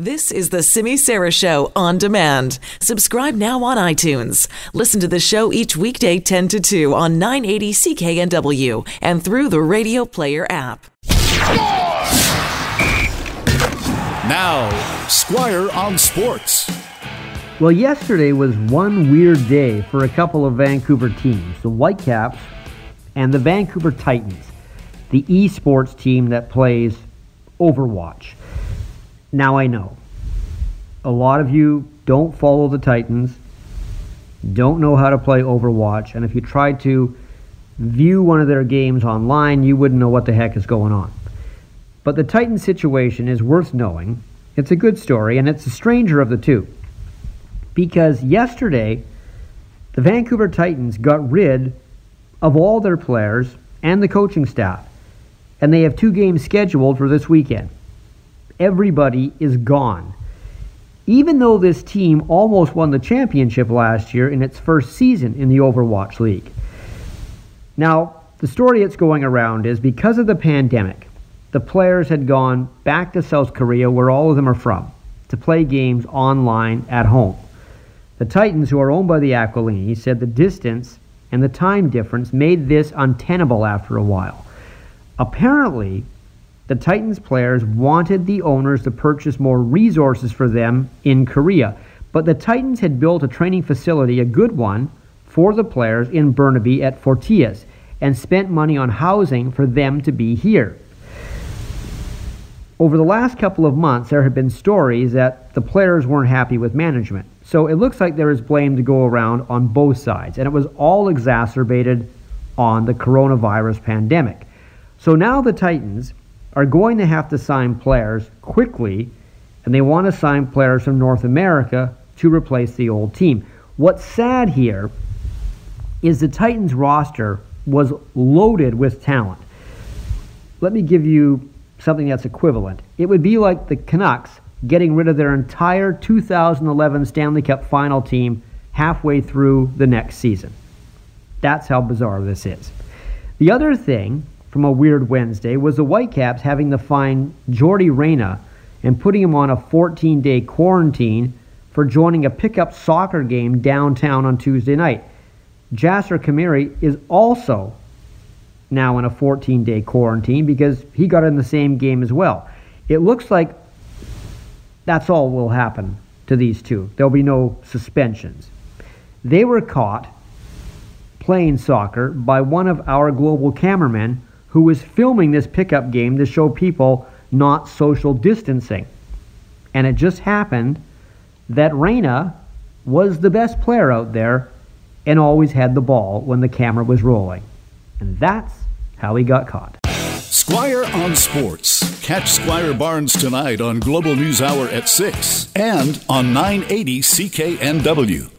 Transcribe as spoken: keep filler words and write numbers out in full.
This is the Simi Sarah Show on demand. Subscribe now on iTunes. Listen to the show each weekday ten to two on nine eighty C K N W and through the Radio Player app. Now, Squire on Sports. Well, yesterday was one weird day for a couple of Vancouver teams, the Whitecaps and the Vancouver Titans, the esports team that plays Overwatch. Now I know a lot of you don't follow the Titans, don't know how to play Overwatch, and if you tried to view one of their games online, you wouldn't know what the heck is going on. But the Titans situation is worth knowing. It's a good story, and it's a stranger of the two. Because yesterday, the Vancouver Titans got rid of all their players and the coaching staff, and they have two games scheduled for this weekend. Everybody is gone. Even though this team almost won the championship last year in its first season in the Overwatch League. Now, the story that's going around is because of the pandemic, the players had gone back to South Korea, where all of them are from, to play games online at home. The Titans, who are owned by the Aquilini, said the distance and the time difference made this untenable after a while. Apparently, the Titans players wanted the owners to purchase more resources for them in Korea. But the Titans had built a training facility, a good one, for the players in Burnaby at Fortius and spent money on housing for them to be here. Over the last couple of months, there have been stories that the players weren't happy with management. So it looks like there is blame to go around on both sides. And it was all exacerbated on the coronavirus pandemic. So now the Titans are going to have to sign players quickly, and they want to sign players from North America to replace the old team. What's sad here is the Titans roster was loaded with talent. Let me give you something that's equivalent. It would be like the Canucks getting rid of their entire two thousand eleven Stanley Cup final team halfway through the next season. That's how bizarre this is. The other thing from a weird Wednesday was the Whitecaps having to find Jordy Reyna and putting him on a fourteen-day quarantine for joining a pickup soccer game downtown on Tuesday night. Jasser Kamiri is also now in a fourteen-day quarantine because he got in the same game as well. It looks like that's all will happen to these two. There'll be no suspensions. They were caught playing soccer by one of our global cameramen who was filming this pickup game to show people not social distancing. And it just happened that Reyna was the best player out there and always had the ball when the camera was rolling. And that's how he got caught. Squire on Sports. Catch Squire Barnes tonight on Global News Hour at six and on nine eighty C K N W.